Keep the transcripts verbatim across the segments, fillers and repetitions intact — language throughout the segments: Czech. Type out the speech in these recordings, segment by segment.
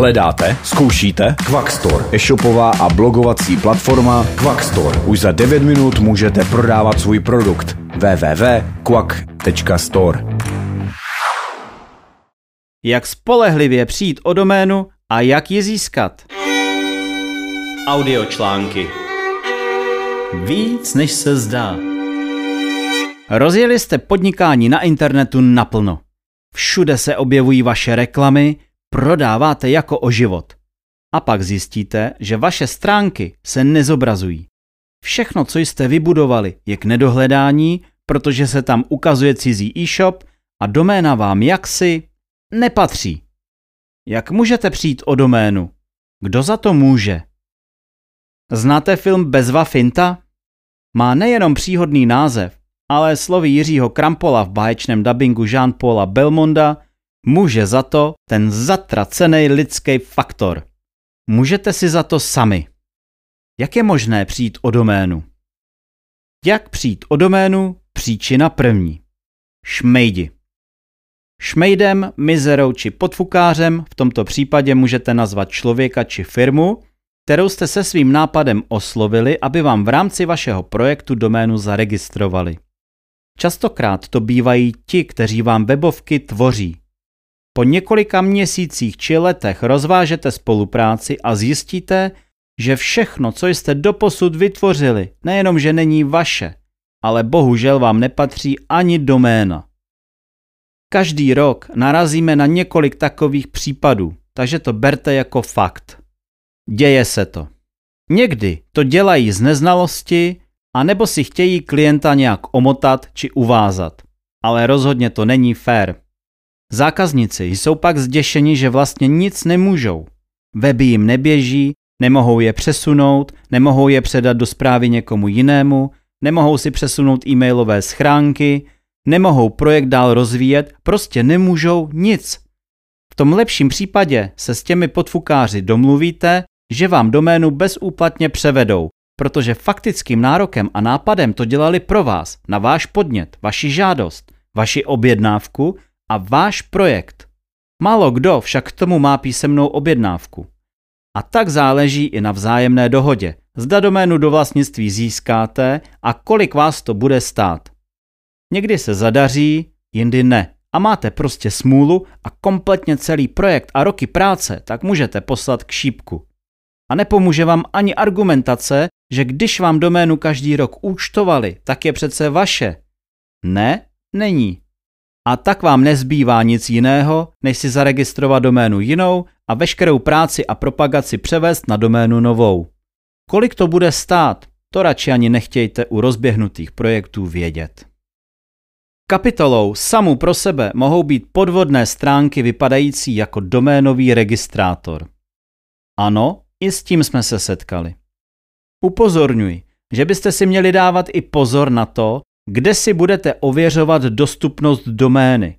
Hledáte? Zkoušíte? Quack.store, e-shopová a blogovací platforma Quack.store. Už za devět minut můžete prodávat svůj produkt. w w w tečka quack tečka store. Jak spolehlivě přijít o doménu a jak ji získat? Audiočlánky. Víc než se zdá. Rozjeli jste podnikání na internetu naplno. Všude se objevují vaše reklamy, prodáváte jako o život. A pak zjistíte, že vaše stránky se nezobrazují. Všechno, co jste vybudovali, je k nedohledání, protože se tam ukazuje cizí e-shop a doména vám jaksi nepatří. Jak můžete přijít o doménu? Kdo za to může? Znáte film Bezva Finta? Má nejenom příhodný název, ale slovy Jiřího Krampola v báječném dabingu Jean-Paula Belmonda může za to ten zatracený lidský faktor. Můžete si za to sami. Jak je možné přijít o doménu? Jak přijít o doménu? Příčina první. Šmejdi. Šmejdem, mizerou či podfukářem v tomto případě můžete nazvat člověka či firmu, kterou jste se svým nápadem oslovili, aby vám v rámci vašeho projektu doménu zaregistrovali. Častokrát to bývají ti, kteří vám webovky tvoří. Po několika měsících či letech rozvážete spolupráci a zjistíte, že všechno, co jste doposud vytvořili, nejenom že není vaše, ale bohužel vám nepatří ani doména. Každý rok narazíme na několik takových případů, takže to berte jako fakt. Děje se to. Někdy to dělají z neznalosti, anebo si chtějí klienta nějak omotat či uvázat. Ale rozhodně to není fér. Zákazníci jsou pak zděšeni, že vlastně nic nemůžou. Weby jim neběží, nemohou je přesunout, nemohou je předat do správy někomu jinému, nemohou si přesunout e-mailové schránky, nemohou projekt dál rozvíjet, prostě nemůžou nic. V tom lepším případě se s těmi podfukáři domluvíte, že vám doménu bezúplatně převedou, protože faktickým nárokem a nápadem to dělali pro vás, na váš podnět, vaši žádost, vaši objednávku a váš projekt. Málo kdo však k tomu má písemnou objednávku. A tak záleží i na vzájemné dohodě, zda doménu do vlastnictví získáte a kolik vás to bude stát. Někdy se zadaří, jindy ne. A máte prostě smůlu a kompletně celý projekt a roky práce, tak můžete poslat k šípku. A nepomůže vám ani argumentace, že když vám doménu každý rok účtovali, tak je přece vaše. Ne, není. A tak vám nezbývá nic jiného, než si zaregistrovat doménu jinou a veškerou práci a propagaci převést na doménu novou. Kolik to bude stát, to radši ani nechtějte u rozběhnutých projektů vědět. Kapitolou samu pro sebe mohou být podvodné stránky vypadající jako doménový registrátor. Ano, i s tím jsme se setkali. Upozorňuji, že byste si měli dávat i pozor na to, kde si budete ověřovat dostupnost domény.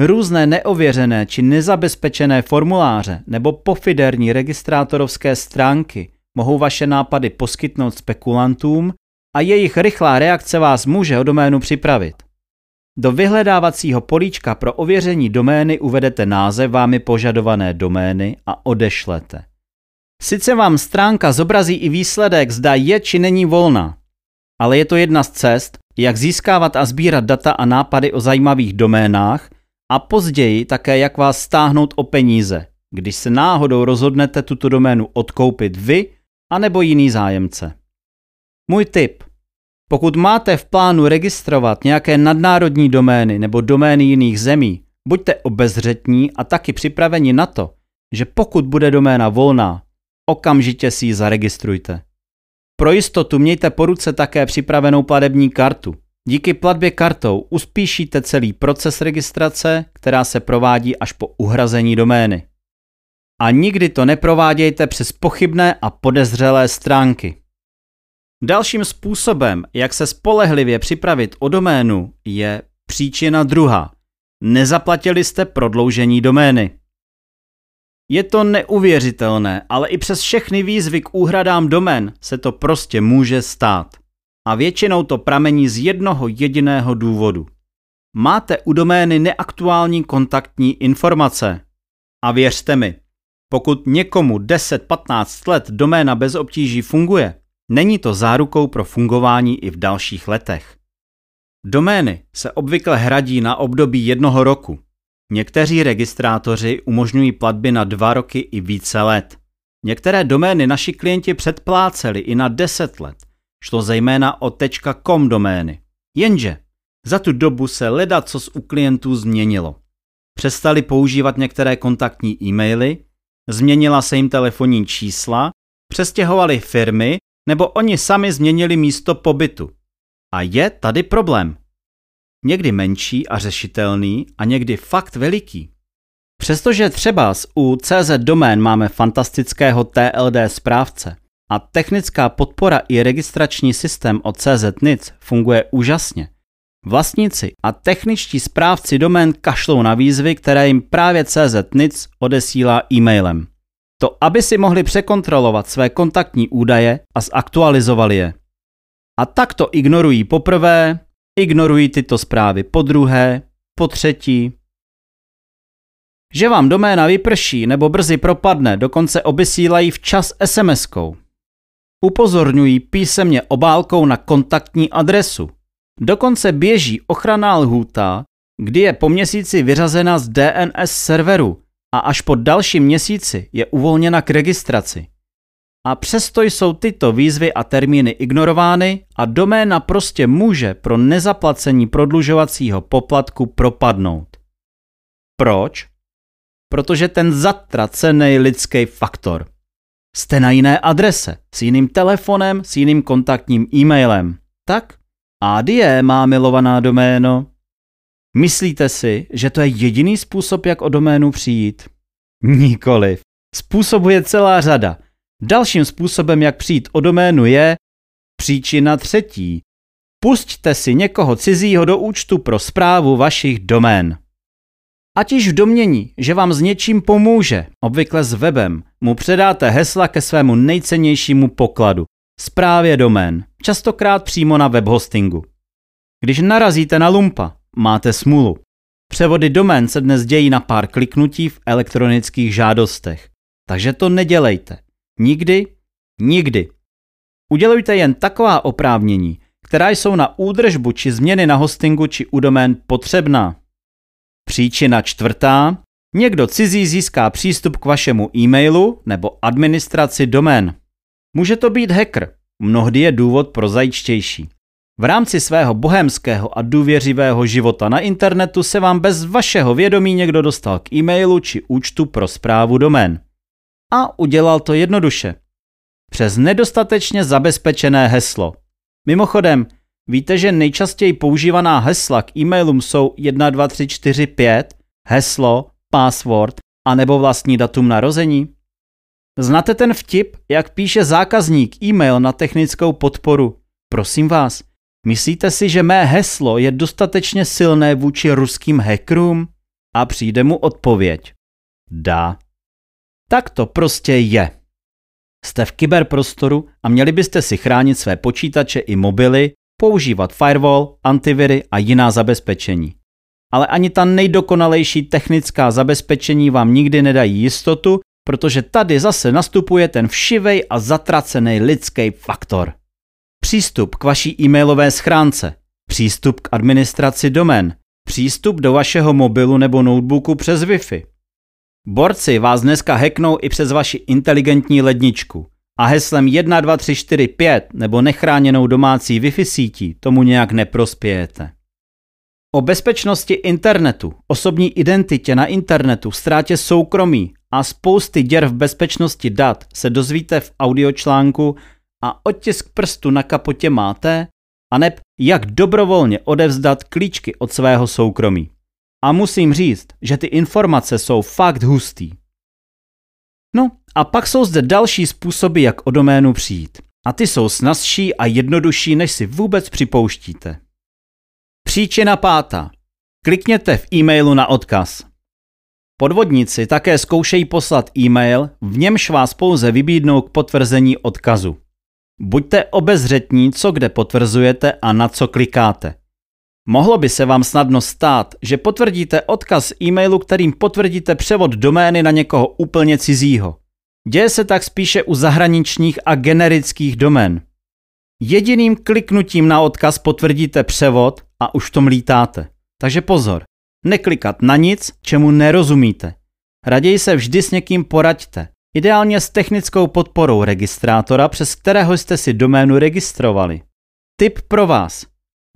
Různé neověřené či nezabezpečené formuláře nebo pofiderní registrátorovské stránky mohou vaše nápady poskytnout spekulantům a jejich rychlá reakce vás může o doménu připravit. Do vyhledávacího políčka pro ověření domény uvedete název vámi požadované domény a odešlete. Sice vám stránka zobrazí i výsledek, zda je či není volná, ale je to jedna z cest, jak získávat a sbírat data a nápady o zajímavých doménách a později také jak vás stáhnout o peníze, když se náhodou rozhodnete tuto doménu odkoupit vy anebo jiný zájemce. Můj tip. Pokud máte v plánu registrovat nějaké nadnárodní domény nebo domény jiných zemí, buďte obezřetní a taky připraveni na to, že pokud bude doména volná, okamžitě si ji zaregistrujte. Pro jistotu mějte po ruce také připravenou platební kartu. Díky platbě kartou uspíšíte celý proces registrace, která se provádí až po uhrazení domény. A nikdy to neprovádějte přes pochybné a podezřelé stránky. Dalším způsobem, jak se spolehlivě připravit o doménu, je příčina druhá. Nezaplatili jste prodloužení domény. Je to neuvěřitelné, ale i přes všechny výzvy k úhradám domén se to prostě může stát. A většinou to pramení z jednoho jediného důvodu. Máte u domény neaktuální kontaktní informace. A věřte mi, Pokud někomu deset až patnáct let doména bez obtíží funguje, není to zárukou pro fungování i v dalších letech. Domény se obvykle hradí na období jednoho roku. Někteří registrátoři umožňují platby na dva roky i více let. Některé domény naši klienti předpláceli i na deset let, šlo zejména o .com domény. Jenže za tu dobu se ledacos u klientů změnilo. Přestali používat některé kontaktní e-maily, změnila se jim telefonní čísla, přestěhovali firmy nebo oni sami změnili místo pobytu. A je tady problém. Někdy menší a řešitelný a někdy fakt veliký. Přestože třeba u .cz domén máme fantastického T L D správce a technická podpora i registrační systém od cznic funguje úžasně, vlastníci a techničtí správci domén kašlou na výzvy, které jim právě cznic odesílá e-mailem. To, aby si mohli překontrolovat své kontaktní údaje a zaktualizovali je. A tak to ignorují poprvé, ignorují tyto zprávy podruhé, potřetí. Že vám doména vyprší nebo brzy propadne, dokonce obesílají včas es em eskou. Upozorňují písemně obálkou na kontaktní adresu. Dokonce běží ochranná lhůta, kdy je po měsíci vyřazena z D N S serveru a až po dalším měsíci je uvolněna k registraci. A přesto jsou tyto výzvy a termíny ignorovány a doména prostě může pro nezaplacení prodlužovacího poplatku propadnout. Proč? Protože ten zatracený lidský faktor. Jste na jiné adrese, s jiným telefonem, s jiným kontaktním e-mailem. Tak? Adie, má milovaná doméno. Myslíte si, že to je jediný způsob, jak o doménu přijít? Nikoliv. Způsobů je celá řada. Dalším způsobem, jak přijít o doménu, je příčina třetí. Pusťte si někoho cizího do účtu pro správu vašich domén. Ať již v domnění, že vám s něčím pomůže, obvykle s webem, mu předáte hesla ke svému nejcennějšímu pokladu, správě domén, častokrát přímo na webhostingu. Když narazíte na lumpa, máte smůlu. Převody domén se dnes dějí na pár kliknutí v elektronických žádostech. Takže to nedělejte. Nikdy, nikdy. Udělujte jen taková oprávnění, která jsou na údržbu či změny na hostingu či u domén potřebná. Příčina čtvrtá. Někdo cizí získá přístup k vašemu e-mailu nebo administraci domén. Může to být hacker, mnohdy je důvod prozaičtější. V rámci svého bohemského a důvěřivého života na internetu se vám bez vašeho vědomí někdo dostal k e-mailu či účtu pro správu domén. A udělal to jednoduše. Přes nedostatečně zabezpečené heslo. Mimochodem, víte, že nejčastěji používaná hesla k e-mailům jsou jedna dva tři čtyři pět, heslo, password a nebo vlastní datum narození? Znáte ten vtip, jak píše zákazník e-mail na technickou podporu? Prosím vás, myslíte si, že mé heslo je dostatečně silné vůči ruským hackerům? A přijde mu odpověď. Dá. Tak to prostě je. Jste v kyberprostoru a měli byste si chránit své počítače i mobily, používat firewall, antiviry a jiná zabezpečení. Ale ani ta nejdokonalejší technická zabezpečení vám nikdy nedají jistotu, protože tady zase nastupuje ten všivej a zatracený lidský faktor. Přístup k vaší e-mailové schránce, přístup k administraci domén, přístup do vašeho mobilu nebo notebooku přes Wi-Fi. Borci vás dneska hacknou i přes vaši inteligentní ledničku a heslem jedna dva tři čtyři pět nebo nechráněnou domácí Wi-Fi sítí tomu nějak neprospějete. O bezpečnosti internetu, osobní identitě na internetu, ztrátě soukromí a spousty děr v bezpečnosti dat se dozvíte v audiočlánku A odtisk prstu na kapotě máte? A neb jak dobrovolně odevzdat klíčky od svého soukromí. A musím říct, že ty informace jsou fakt hustý. No a pak jsou zde další způsoby, jak o doménu přijít. A ty jsou snazší a jednodušší, než si vůbec připouštíte. Příčina pátá. Klikněte v e-mailu na odkaz. Podvodníci také zkoušejí poslat e-mail, v němž vás pouze vybídnou k potvrzení odkazu. Buďte obezřetní, co kde potvrzujete a na co klikáte. Mohlo by se vám snadno stát, že potvrdíte odkaz e-mailu, kterým potvrdíte převod domény na někoho úplně cizího. Děje se tak spíše u zahraničních a generických domén. Jediným kliknutím na odkaz potvrdíte převod a už v tom lítáte. Takže pozor, neklikat na nic, čemu nerozumíte. Raději se vždy s někým poraďte, ideálně s technickou podporou registrátora, přes kterého jste si doménu registrovali. Tip pro vás.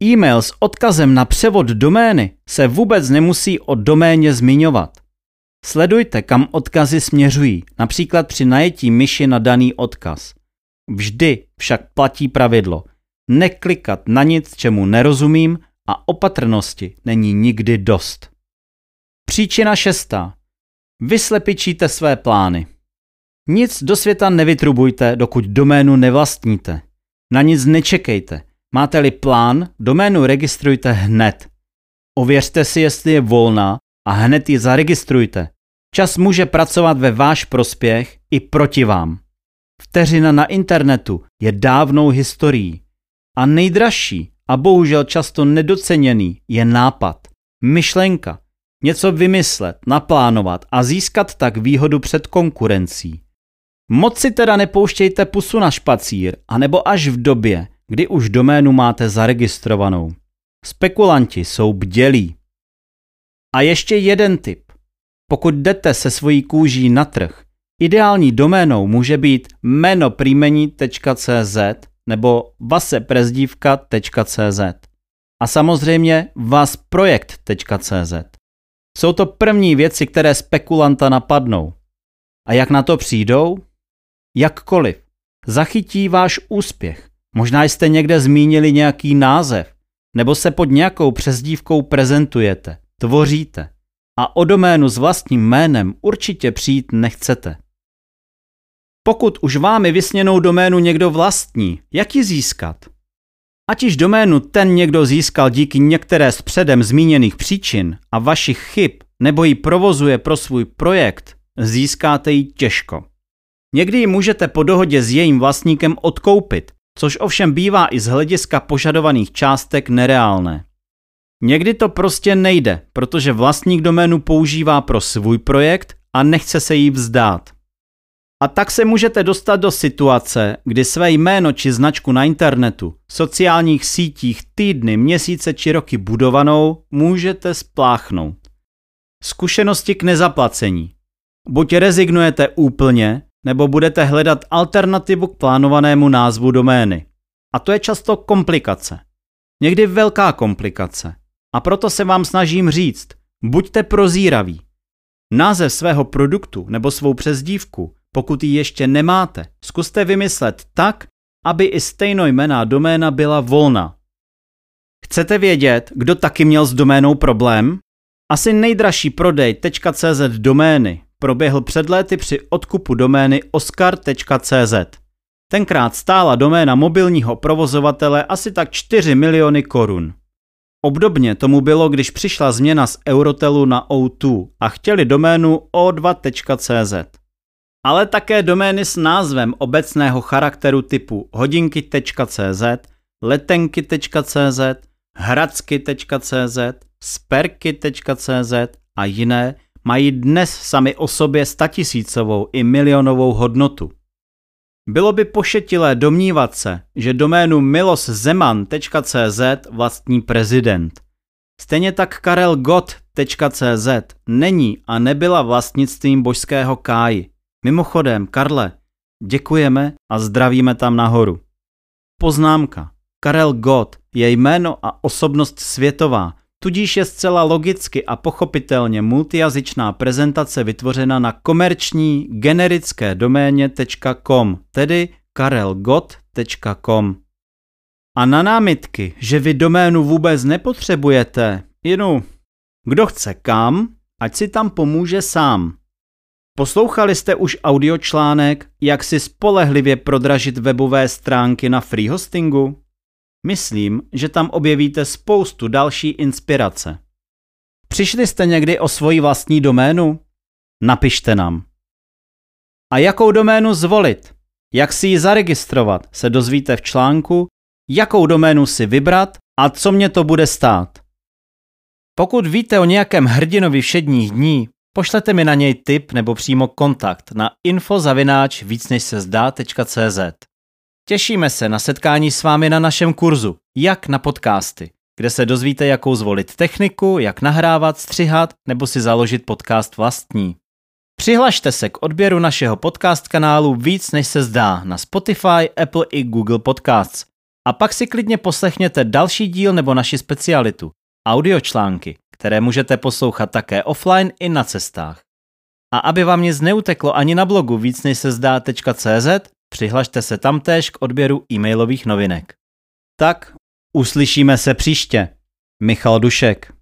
E-mail s odkazem na převod domény se vůbec nemusí o doméně zmiňovat. Sledujte, kam odkazy směřují, například při najetí myši na daný odkaz. Vždy však platí pravidlo neklikat na nic, čemu nerozumím, a opatrnosti není nikdy dost. Příčina šestá. Vyslepičíte své plány. Nic do světa nevytrubujte, dokud doménu nevlastníte. Na nic nečekejte. Máte-li plán, doménu registrujte hned. Ověřte si, jestli je volná a hned ji zaregistrujte. Čas může pracovat ve váš prospěch i proti vám. Vteřina na internetu je dávnou historií. A nejdražší a bohužel často nedoceněný je nápad, myšlenka. Něco vymyslet, naplánovat a získat tak výhodu před konkurencí. Moc si teda nepouštějte pusu na špacír, anebo až v době, kdy už doménu máte zaregistrovanou. Spekulanti jsou bdělí. A ještě jeden tip. Pokud jdete se svojí kůží na trh, ideální doménou může být jméno příjmení tečka cé zet nebo vaseprezdívka tečka cé zet a samozřejmě vasprojekt tečka cé zet. Jsou to první věci, které spekulanta napadnou. A jak na to přijdou? Jakkoliv. Zachytí váš úspěch. Možná jste někde zmínili nějaký název, nebo se pod nějakou přezdívkou prezentujete, tvoříte a o doménu s vlastním jménem určitě přijít nechcete. Pokud už vámi vysněnou doménu někdo vlastní, jak ji získat? Ať již doménu ten někdo získal díky některé z předem zmíněných příčin a vašich chyb, nebo ji provozuje pro svůj projekt, získáte ji těžko. Někdy ji můžete po dohodě s jejím vlastníkem odkoupit, což ovšem bývá i z hlediska požadovaných částek nereálné. Někdy to prostě nejde, protože vlastník doménu používá pro svůj projekt a nechce se jí vzdát. A tak se můžete dostat do situace, kdy své jméno či značku na internetu, sociálních sítích, týdny, měsíce či roky budovanou, můžete spláchnout. Zkušenosti k nezaplacení. Buď rezignujete úplně, nebo budete hledat alternativu k plánovanému názvu domény. A to je často komplikace. Někdy velká komplikace. A proto se vám snažím říct, buďte prozíraví. Název svého produktu nebo svou přezdívku, pokud ji ještě nemáte, zkuste vymyslet tak, aby i stejnojmenná doména byla volná. Chcete vědět, kdo taky měl s doménou problém? Asi nejdražší prodej .cz domény proběhl před léty při odkupu domény oscar tečka cé zet. Tenkrát stála doména mobilního provozovatele asi tak čtyři miliony korun. Obdobně tomu bylo, když přišla změna z Eurotelu na ó dva a chtěli doménu o dva tečka cé zet. Ale také domény s názvem obecného charakteru typu hodinky tečka cé zet, letenky tečka cé zet, hracky tečka cé zet, sperky tečka cé zet a jiné mají dnes sami o sobě statisícovou i milionovou hodnotu. Bylo by pošetilé domnívat se, že doménu miloszeman tečka cé zet vlastní prezident. Stejně tak karel gott tečka cé zet není a nebyla vlastnictvím božského Káji. Mimochodem, Karle, děkujeme a zdravíme tam nahoru. Poznámka. Karel Gott je jméno a osobnost světová, tudíž je zcela logicky a pochopitelně multijazyčná prezentace vytvořena na komerční generické doméně .com, tedy karel gott tečka com. A na námitky, že vy doménu vůbec nepotřebujete, jinu, kdo chce kam, ať si tam pomůže sám. Poslouchali jste už audiočlánek, jak si spolehlivě prodražit webové stránky na free hostingu? Myslím, že tam objevíte spoustu další inspirace. Přišli jste někdy o svoji vlastní doménu? Napište nám. A jakou doménu zvolit? Jak si ji zaregistrovat? Se dozvíte v článku. Jakou doménu si vybrat? A co mě to bude stát? Pokud víte o nějakém hrdinovi všedních dní, pošlete mi na něj tip nebo přímo kontakt na info zavináč víc než se zdá tečka cé zet. Těšíme se na setkání s vámi na našem kurzu Jak na podcasty, kde se dozvíte, jakou zvolit techniku, jak nahrávat, střihat nebo si založit podcast vlastní. Přihlašte se k odběru našeho podcast kanálu Víc než se zdá na Spotify, Apple i Google Podcasts. A pak si klidně poslechněte další díl nebo naši specialitu, audiočlánky, které můžete poslouchat také offline i na cestách. A aby vám nic neuteklo ani na blogu víc než se zdá tečka cé zet, přihlašte se tamtéž k odběru e-mailových novinek. Tak, uslyšíme se příště. Michal Dušek.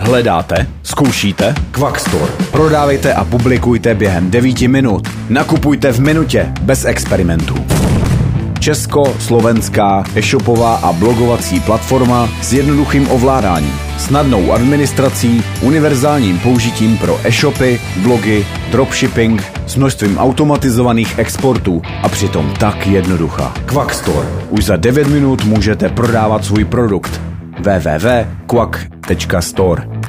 Hledáte? Zkoušíte? Quack.store. Prodávejte a publikujte během devíti minut. Nakupujte v minutě, bez experimentů. Česko-slovenská e-shopová a blogovací platforma s jednoduchým ovládáním, snadnou administrací, univerzálním použitím pro e-shopy, blogy, dropshipping, s množstvím automatizovaných exportů a přitom tak jednoduchá. Quack.store. Už za devět minut můžete prodávat svůj produkt. w w w tečka quack tečka store